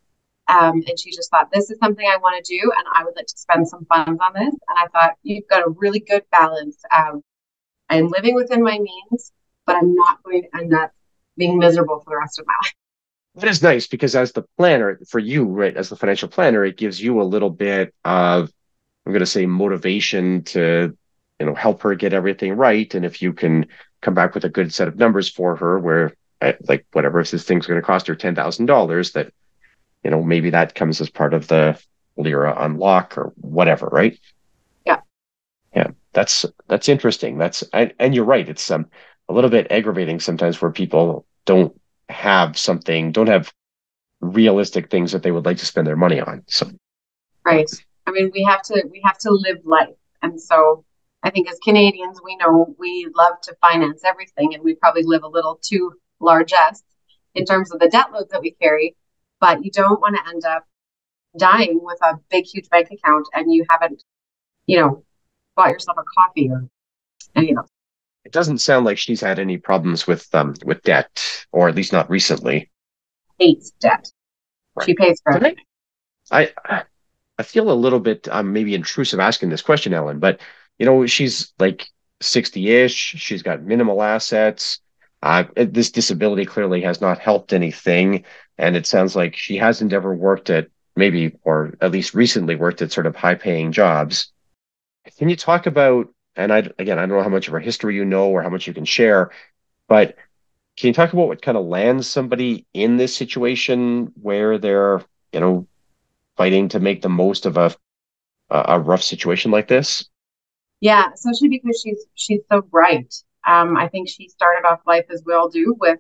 And she just thought, this is something I want to do, and I would like to spend some funds on this. And I thought, you've got a really good balance of, I'm living within my means, but I'm not going to end up being miserable for the rest of my life. That is nice, because as the planner, for you, right, as the financial planner, it gives you a little bit of, I'm going to say, motivation to, you know, help her get everything right. And if you can come back with a good set of numbers for her where, like, whatever, if this thing's going to cost her $10,000, that you know, maybe that comes as part of the LIRA unlock or whatever, right? Yeah. Yeah. That's interesting. And you're right. It's a little bit aggravating sometimes where people don't have realistic things that they would like to spend their money on. So. Right. I mean, we have to live life. And so I think as Canadians, we know we love to finance everything, and we probably live a little too largesse in terms of the debt load that we carry, but you don't want to end up dying with a big, huge bank account and you haven't, you know, bought yourself a coffee or anything else. It doesn't sound like she's had any problems with debt, or at least not recently. Hates debt. Right. She pays for everything. I feel a little bit maybe intrusive asking this question, Ellen, but you know, she's like 60-ish. She's got minimal assets. This disability clearly has not helped anything. And it sounds like she hasn't ever worked at maybe, or at least recently worked at sort of high-paying jobs. Can you talk about, and I don't know how much of her history you know or how much you can share, but can you talk about what kind of lands somebody in this situation where they're, you know, fighting to make the most of a rough situation like this? Yeah, especially because she's so bright. I think she started off life, as we all do, with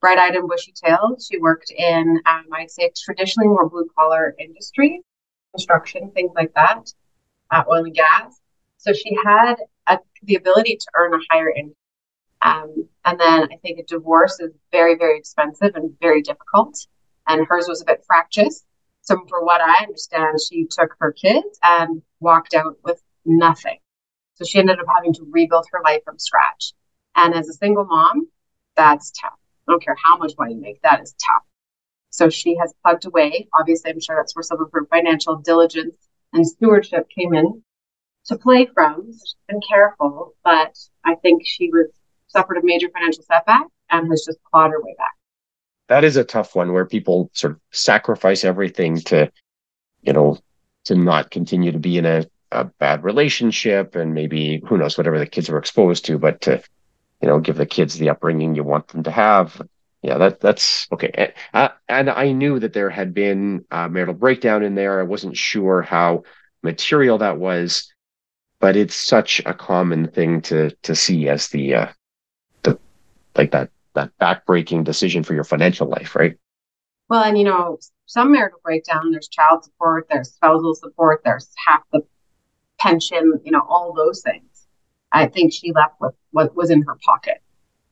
bright-eyed and bushy-tailed. She worked in, I'd say, traditionally more blue-collar industry, construction, things like that, oil and gas. So she had the ability to earn a higher income. And then I think a divorce is very, very expensive and very difficult. And hers was a bit fractious. So for what I understand, she took her kids and walked out with nothing. So she ended up having to rebuild her life from scratch. And as a single mom, that's tough. I don't care how much money you make, that is tough. So she has plugged away. Obviously, I'm sure that's where some of her financial diligence and stewardship came in to play from. So she's been careful, but I think she suffered a major financial setback and has just clawed her way back. That is a tough one where people sort of sacrifice everything to, you know, to not continue to be in a bad relationship, and maybe who knows whatever the kids were exposed to, but to, you know, give the kids the upbringing you want them to have. Yeah, that's okay. And I knew that there had been a marital breakdown in there. I wasn't sure how material that was, but it's such a common thing to see as the like that backbreaking decision for your financial life, right? Well, and you know, some marital breakdown, there's child support, there's spousal support, there's half the pension, you know, all those things. I think she left with what was in her pocket.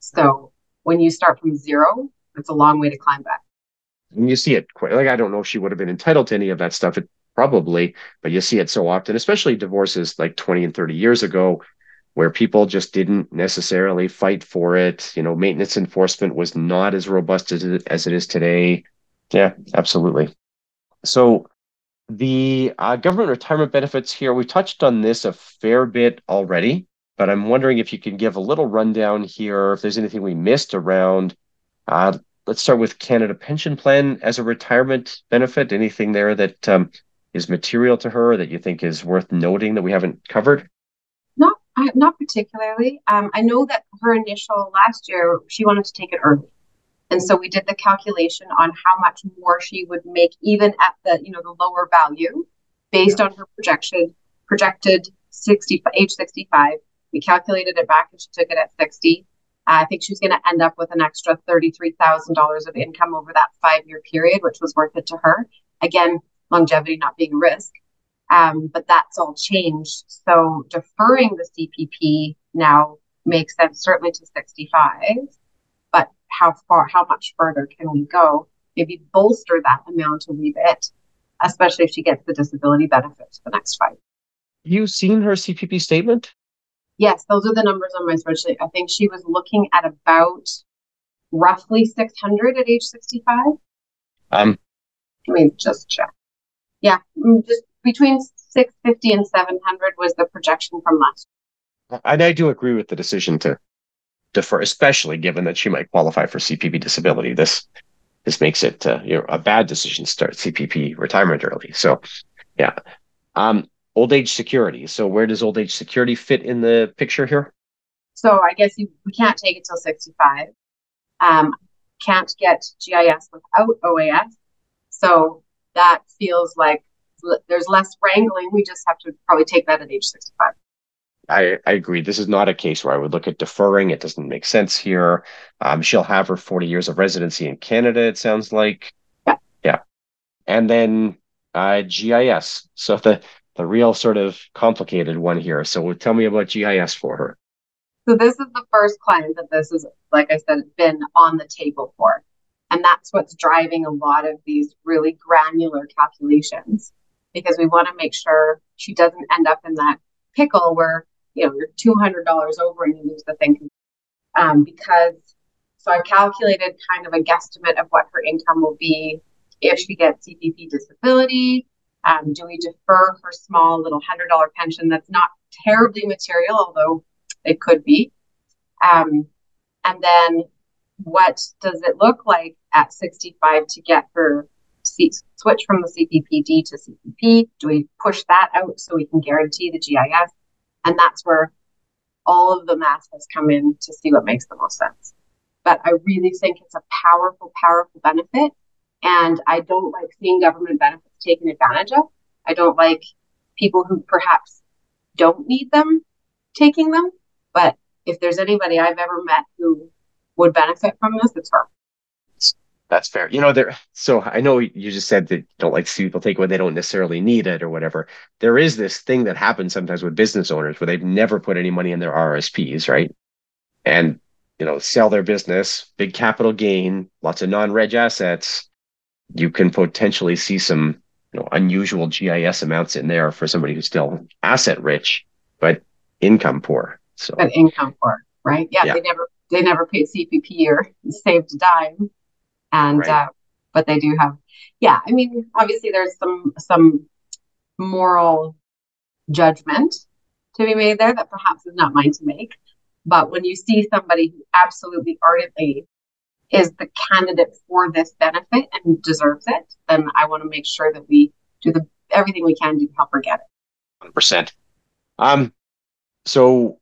So when you start from zero, it's a long way to climb back. And you see it quite, like, I don't know if she would have been entitled to any of that stuff, probably, but you see it so often, especially divorces like 20 and 30 years ago, where people just didn't necessarily fight for it. You know, maintenance enforcement was not as robust as it is today. Yeah, absolutely. So the government retirement benefits here, we touched on this a fair bit already, but I'm wondering if you can give a little rundown here, if there's anything we missed around. Let's start with Canada Pension Plan as a retirement benefit. Anything there that is material to her that you think is worth noting that we haven't covered? Not particularly. I know that her initial last year, she wanted to take it early. And so we did the calculation on how much more she would make, even at the, you know, the lower value, based on her projected age 65. We calculated it back and she took it at 60. I think she's going to end up with an extra $33,000 of income over that 5-year period, which was worth it to her. Again, longevity not being a risk, but that's all changed. So deferring the CPP now makes sense, certainly to 65. How much further can we go? Maybe bolster that amount a wee bit, especially if she gets the disability benefits for the next 5 years. You seen her CPP statement? Yes, those are the numbers on my spreadsheet. I think she was looking at about roughly 600 at age 65. Let me just check. Yeah, just between 650 and 700 was the projection from last year. And I do agree with the decision to defer, especially given that she might qualify for CPP disability. This makes it a bad decision to start CPP retirement early. So, yeah. Old age security. So where does old age security fit in the picture here? So I guess we can't take it till 65. Can't get GIS without OAS. So that feels like there's less wrangling. We just have to probably take that at age 65. I agree. This is not a case where I would look at deferring. It doesn't make sense here. She'll have her 40 years of residency in Canada, it sounds like. Yeah. Yeah. And then GIS. So the real sort of complicated one here. So tell me about GIS for her. So this is the first client that this is, like I said, been on the table for. And that's what's driving a lot of these really granular calculations, because we want to make sure she doesn't end up in that pickle where, you know, you're $200 over and you lose the thing. So I've calculated kind of a guesstimate of what her income will be if she gets CPP disability. Do we defer her small little $100 pension? That's not terribly material, although it could be. And then what does it look like at 65 to get her switch from the CPPD to CPP? Do we push that out so we can guarantee the GIS? And that's where all of the math has come in to see what makes the most sense. But I really think it's a powerful, powerful benefit. And I don't like seeing government benefits taken advantage of. I don't like people who perhaps don't need them taking them. But if there's anybody I've ever met who would benefit from this, it's her. That's fair. You know, so I know you just said that you don't like to see people take when they don't necessarily need it or whatever. There is this thing that happens sometimes with business owners where they've never put any money in their RRSPs, right? And, you know, sell their business, big capital gain, lots of non-reg assets. You can potentially see some, you know, unusual GIS amounts in there for somebody who's still asset rich, but income poor. But income poor, right? Yeah. They never paid CPP or saved a dime. And, right. But they do have, yeah, I mean, obviously there's some moral judgment to be made there that perhaps is not mine to make. But when you see somebody who absolutely ardently is the candidate for this benefit and deserves it, then I want to make sure that we do everything we can do to help her get it. 100%. So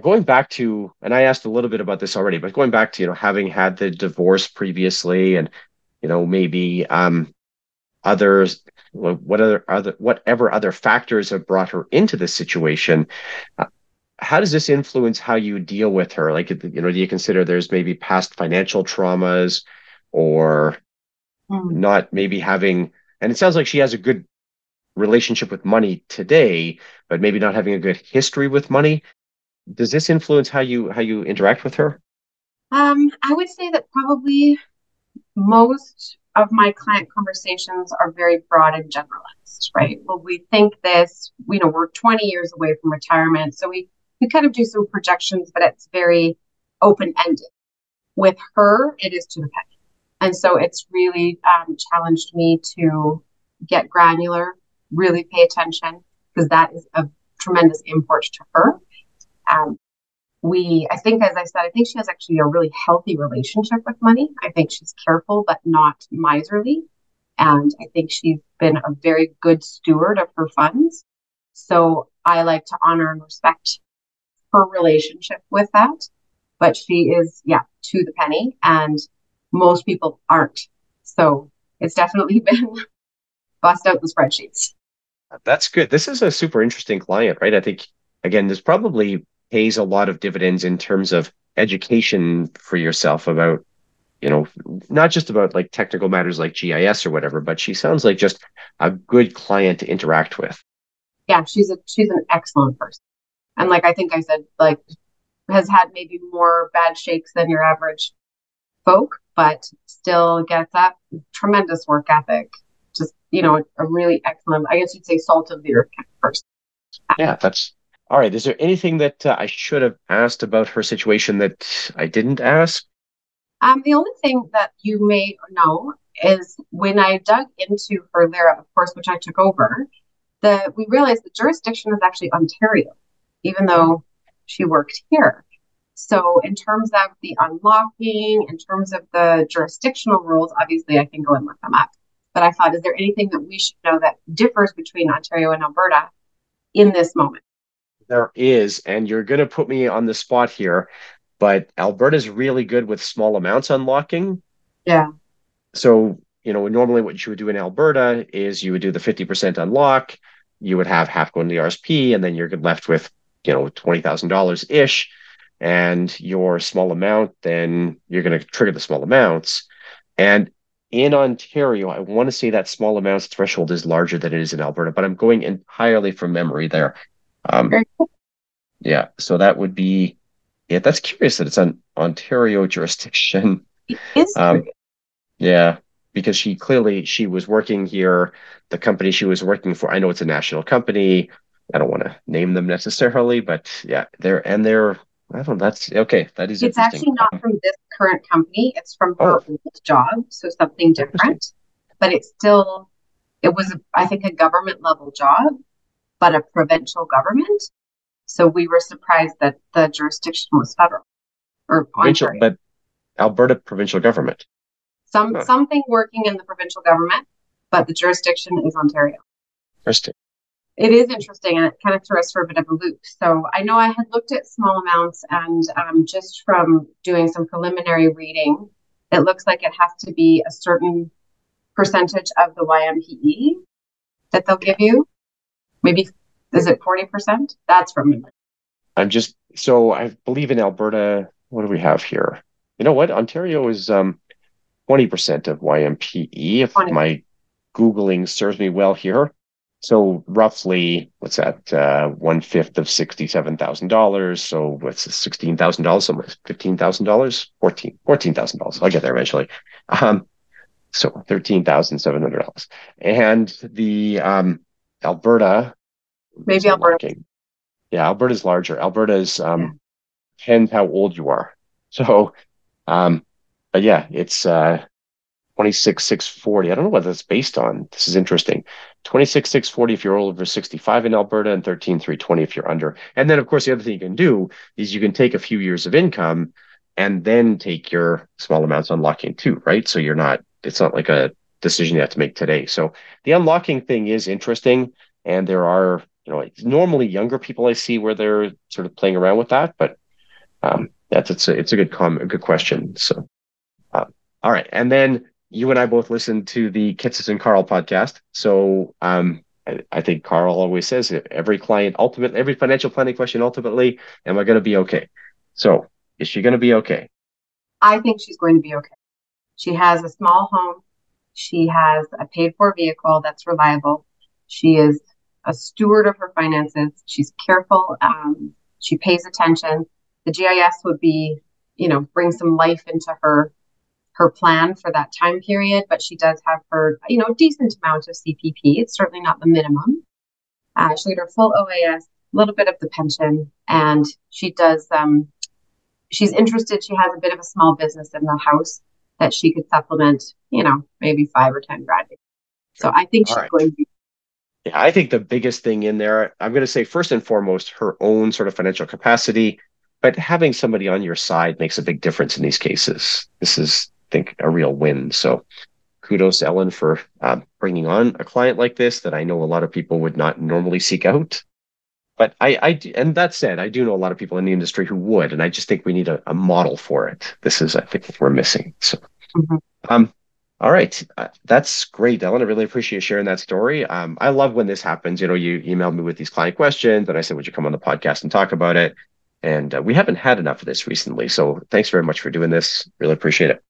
going back to, and I asked a little bit about this already, but going back to, you know, having had the divorce previously and, you know, maybe whatever other factors have brought her into this situation, how does this influence how you deal with her? Like, you know, do you consider there's maybe past financial traumas or not maybe having, and it sounds like she has a good relationship with money today, but maybe not having a good history with money. Does this influence how you interact with her? I would say that probably most of my client conversations are very broad and generalized, right? Well, we think this, you know, we're 20 years away from retirement. So we kind of do some projections, but it's very open-ended. With her, it is to the penny. And so it's really challenged me to get granular, really pay attention, because that is a tremendous import to her. I think she has actually a really healthy relationship with money. I think she's careful, but not miserly. And I think she's been a very good steward of her funds. So I like to honor and respect her relationship with that. But she is, to the penny, and most people aren't. So it's definitely been bust out the spreadsheets. That's good. This is a super interesting client, right? I think, again, there's probably pays a lot of dividends in terms of education for yourself about, you know, not just about like technical matters like GIS or whatever, but she sounds like just a good client to interact with. Yeah, she's an excellent person. And like I think I said, like has had maybe more bad shakes than your average folk, but still gets up. Tremendous work ethic. Just, you know, a really excellent, I guess you'd say salt of the earth person. Yeah, that's... All right. Is there anything that I should have asked about her situation that I didn't ask? The only thing that you may know is when I dug into her LIRA, of course, which I took over, we realized the jurisdiction is actually Ontario, even though she worked here. So in terms of the unlocking, in terms of the jurisdictional rules, obviously I can go and look them up. But I thought, is there anything that we should know that differs between Ontario and Alberta in this moment? There is, and you're going to put me on the spot here, but Alberta's really good with small amounts unlocking. Yeah. So, you know, normally what you would do in Alberta is you would do the 50% unlock, you would have half going to the RSP, and then you're left with, you know, $20,000-ish, and your small amount, then you're going to trigger the small amounts. And in Ontario, I want to say that small amounts threshold is larger than it is in Alberta, but I'm going entirely from memory there. Yeah, so that would be it. That's curious that it's an Ontario jurisdiction. It is. Yeah, because she was working here. The company she was working for, I know it's a national company. I don't want to name them necessarily, but yeah, they're I don't know, that's okay. That is it's actually not from this current company. It's from her old job, so something different. But it's still, it was, I think, a government level job, but a provincial government. So we were surprised that the jurisdiction was federal or provincial, but Alberta provincial government. Something working in the provincial government, but the jurisdiction is Ontario. Interesting. It is interesting, and it kind of threw us for a bit of a loop. So I know I had looked at small amounts, and just from doing some preliminary reading, it looks like it has to be a certain percentage of the YMPE that they'll give you. Maybe, is it 40%? That's from memory. So I believe in Alberta, what do we have here? You know what? Ontario is 20% of YMPE, if 20. My Googling serves me well here. So roughly, what's that? 1/5 of $67,000. So what's $16,000? Almost $15,000. $14,000. I'll get there eventually. So $13,700. And the Alberta. Maybe Alberta. Yeah, Alberta's larger. Alberta's depends how old you are. So, but yeah, it's 26,640. I don't know what that's based on. This is interesting. 26,640 if you're over 65 in Alberta, and 13,320 if you're under. And then, of course, the other thing you can do is you can take a few years of income and then take your small amounts unlocking too, right? So it's not like a decision you have to make today. So the unlocking thing is interesting. And there are, you know, normally younger people I see where they're sort of playing around with that, but it's a good comment, a good question. So, all right. And then, you and I both listened to the Kitsis and Carl podcast. So I think Carl always says every financial planning question, ultimately, am I going to be okay? So is she going to be okay? I think she's going to be okay. She has a small home. She has a paid for vehicle that's reliable. She is a steward of her finances. She's careful. She pays attention. The GIS would be, you know, bring some life into her plan for that time period, but she does have her, you know, decent amount of CPP. It's certainly not the minimum. She'll get her full OAS, a little bit of the pension, and she does, she's interested. She has a bit of a small business in the house that she could supplement, you know, maybe 5 or 10 grand. So I think she's going to be. Yeah, I think the biggest thing in there, I'm going to say first and foremost, her own sort of financial capacity, but having somebody on your side makes a big difference in these cases. This is, think, a real win. So kudos, Ellen, for bringing on a client like this that I know a lot of people would not normally seek out. But and that said, I do know a lot of people in the industry who would, and I just think we need a model for it. This is, I think, what we're missing. So, all right. That's great, Ellen. I really appreciate sharing that story. I love when this happens. You know, you emailed me with these client questions, and I said, would you come on the podcast and talk about it? And we haven't had enough of this recently. So thanks very much for doing this. Really appreciate it.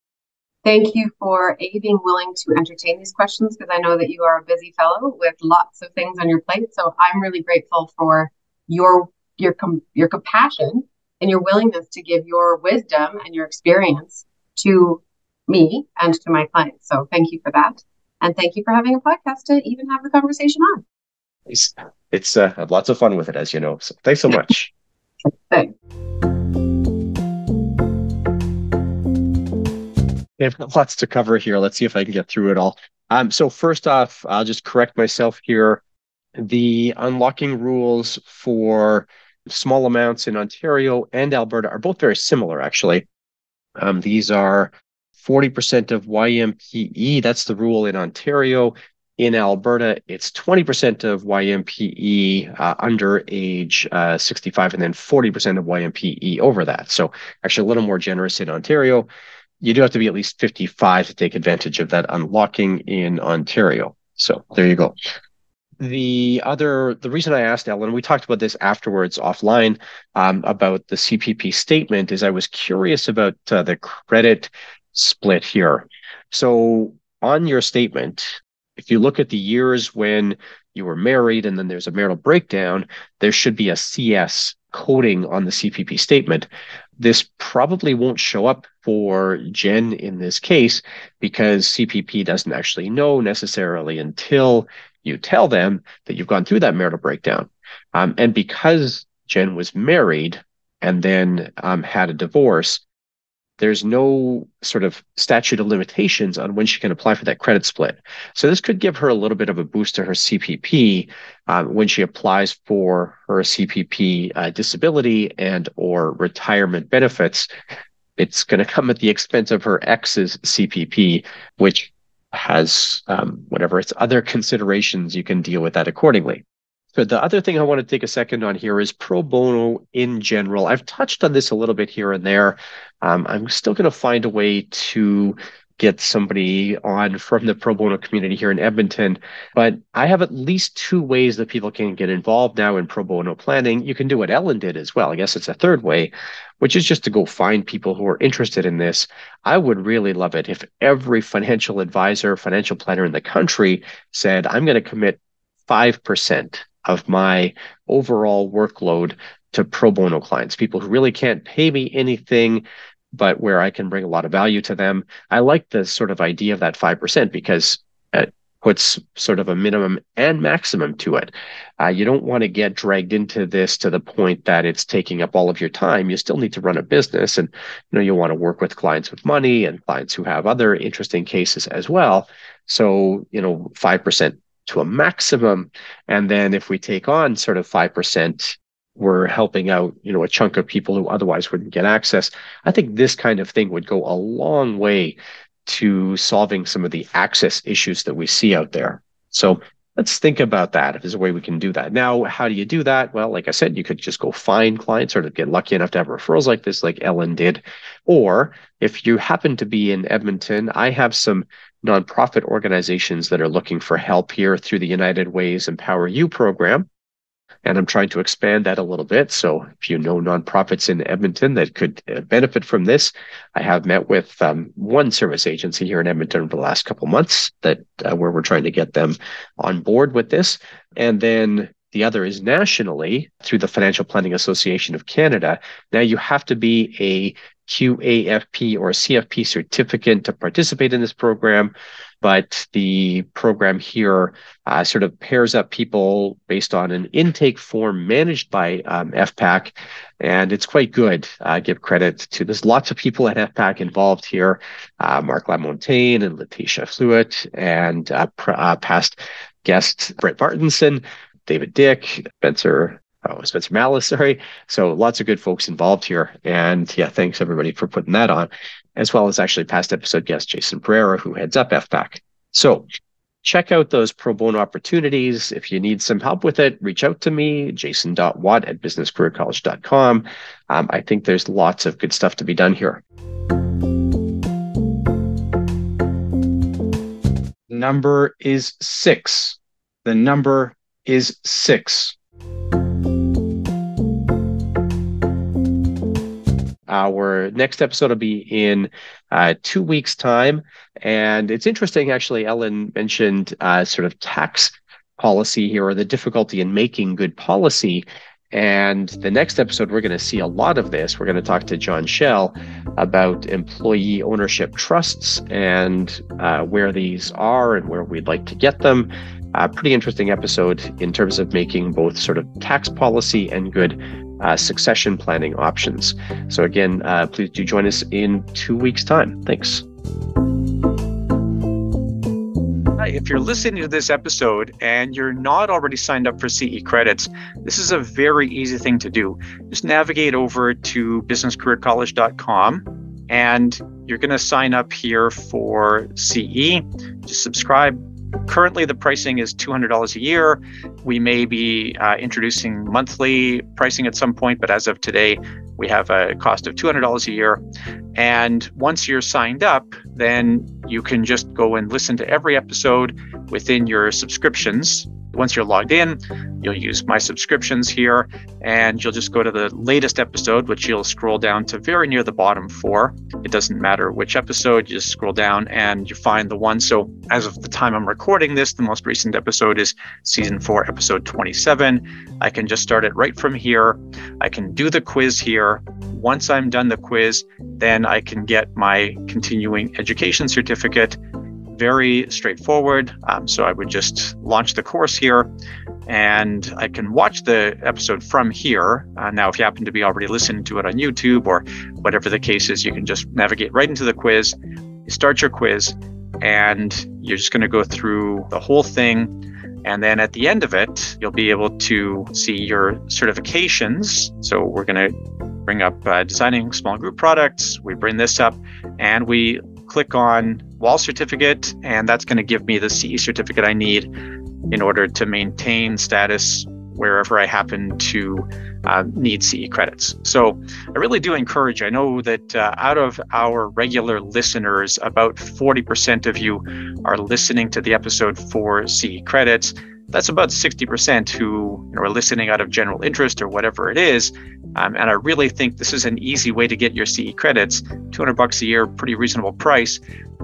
Thank you for being willing to entertain these questions, because I know that you are a busy fellow with lots of things on your plate. So I'm really grateful for your compassion and your willingness to give your wisdom and your experience to me and to my clients. So thank you for that. And thank you for having a podcast to even have the conversation on. It's lots of fun with it, as you know. So thanks so much. Thanks. They've got lots to cover here. Let's see if I can get through it all. So first off, I'll just correct myself here. The unlocking rules for small amounts in Ontario and Alberta are both very similar, actually. These are 40% of YMPE. That's the rule in Ontario. In Alberta, it's 20% of YMPE under age 65, and then 40% of YMPE over that. So actually a little more generous in Ontario. you do have to be at least 55 to take advantage of that unlocking in Ontario. So there you go. The reason I asked Ellen, we talked about this afterwards offline, about the CPP statement, is I was curious about the credit split here. So on your statement, if you look at the years when you were married and then there's a marital breakdown, there should be a CS coding on the CPP statement. This probably won't show up for Jen in this case because CPP doesn't actually know necessarily until you tell them that you've gone through that marital breakdown. And because Jen was married and then had a divorce, there's no sort of statute of limitations on when she can apply for that credit split. So this could give her a little bit of a boost to her CPP when she applies for her CPP disability and or retirement benefits. It's going to come at the expense of her ex's CPP, which has whatever its other considerations. You can deal with that accordingly. So the other thing I want to take a second on here is pro bono in general. I've touched on this a little bit here and there. I'm still going to find a way to get somebody on from the pro bono community here in Edmonton, but I have at least two ways that people can get involved now in pro bono planning. You can do what Ellen did as well. I guess it's a third way, which is just to go find people who are interested in this. I would really love it if every financial advisor, financial planner in the country said, I'm going to commit 5% of my overall workload to pro bono clients, people who really can't pay me anything, but where I can bring a lot of value to them. I like the sort of idea of that 5% because it puts sort of a minimum and maximum to it. You don't want to get dragged into this to the point that it's taking up all of your time. You still need to run a business, and you want to work with clients with money and clients who have other interesting cases as well. So 5% to a maximum. And then if we take on sort of 5%, we're helping out, a chunk of people who otherwise wouldn't get access. I think this kind of thing would go a long way to solving some of the access issues that we see out there. So let's think about that, if there's a way we can do that. Now, how do you do that? Well, like I said, you could just go find clients or to get lucky enough to have referrals like this, like Ellen did. Or if you happen to be in Edmonton, I have some nonprofit organizations that are looking for help here through the United Way's Empower You program. And I'm trying to expand that a little bit. So if you know nonprofits in Edmonton that could benefit from this, I have met with one service agency here in Edmonton over the last couple months that where we're trying to get them on board with this. And then the other is nationally through the Financial Planning Association of Canada. Now you have to be a QAFP or CFP certificate to participate in this program. But the program here sort of pairs up people based on an intake form managed by FPAC, and it's quite good. Give credit to, there's lots of people at FPAC involved here, Mark Lamontagne and Letitia Fluitt and past guests, Brett Martinson, David Dick, Spencer Malice, sorry. So lots of good folks involved here. And yeah, thanks everybody for putting that on, as well as actually past episode guest Jason Pereira, who heads up FPAC. So check out those pro bono opportunities. If you need some help with it, reach out to me, jason.watt@businesscareercollege.com. I think there's lots of good stuff to be done here. Number is 6. The number is 6. Our next episode will be in 2 weeks' time. And it's interesting, actually, Ellen mentioned sort of tax policy here, or the difficulty in making good policy. And the next episode, we're going to see a lot of this. We're going to talk to John Schell about employee ownership trusts and where these are and where we'd like to get them. A pretty interesting episode in terms of making both sort of tax policy and good succession planning options. So again, please do join us in 2 weeks' time. Thanks. If you're listening to this episode and you're not already signed up for CE credits, this is a very easy thing to do. Just navigate over to businesscareercollege.com and you're going to sign up here for CE. Just subscribe. Currently, the pricing is $200 a year. We may be introducing monthly pricing at some point, but as of today, We have a cost of $200 a year. And once you're signed up, then you can just go and listen to every episode within your subscriptions. Once you're logged in, you'll use my subscriptions here, and you'll just go to the latest episode, which you'll scroll down to very near the bottom four. It doesn't matter which episode, you just scroll down and you find the one. So as of the time I'm recording this, the most recent episode is season 4, episode 27. I can just start it right from here. I can do the quiz here. Once I'm done the quiz, then I can get my continuing education certificate. Very straightforward. So I would just launch the course here, and I can watch the episode from here. Now, if you happen to be already listening to it on YouTube or whatever the case is, you can just navigate right into the quiz. You start your quiz, and you're just going to go through the whole thing. And then at the end of it, you'll be able to see your certifications. So we're going to bring up designing small group products. We bring this up, and we click on Wall Certificate, and that's going to give me the CE certificate I need in order to maintain status wherever I happen to need CE credits. So I really do encourage, I know that out of our regular listeners, about 40% of you are listening to the episode for CE credits. That's about 60% who are listening out of general interest or whatever it is. And I really think this is an easy way to get your CE credits, $200 a year, pretty reasonable price.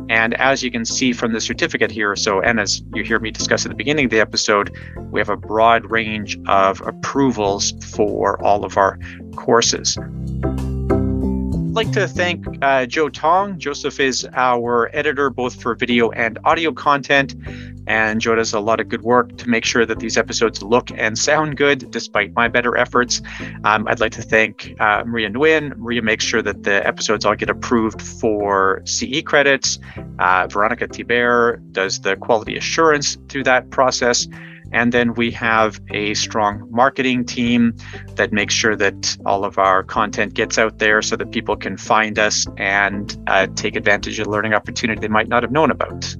And as you can see from the certificate here, and as you hear me discuss at the beginning of the episode, we have a broad range of approvals for all of our courses. I'd like to thank Joe Tong. Joseph is our editor, both for video and audio content. And Joe does a lot of good work to make sure that these episodes look and sound good, despite my better efforts. I'd like to thank Maria Nguyen. Maria makes sure that the episodes all get approved for CE credits. Veronica Tiber does the quality assurance through that process. And then we have a strong marketing team that makes sure that all of our content gets out there so that people can find us and take advantage of a learning opportunity they might not have known about.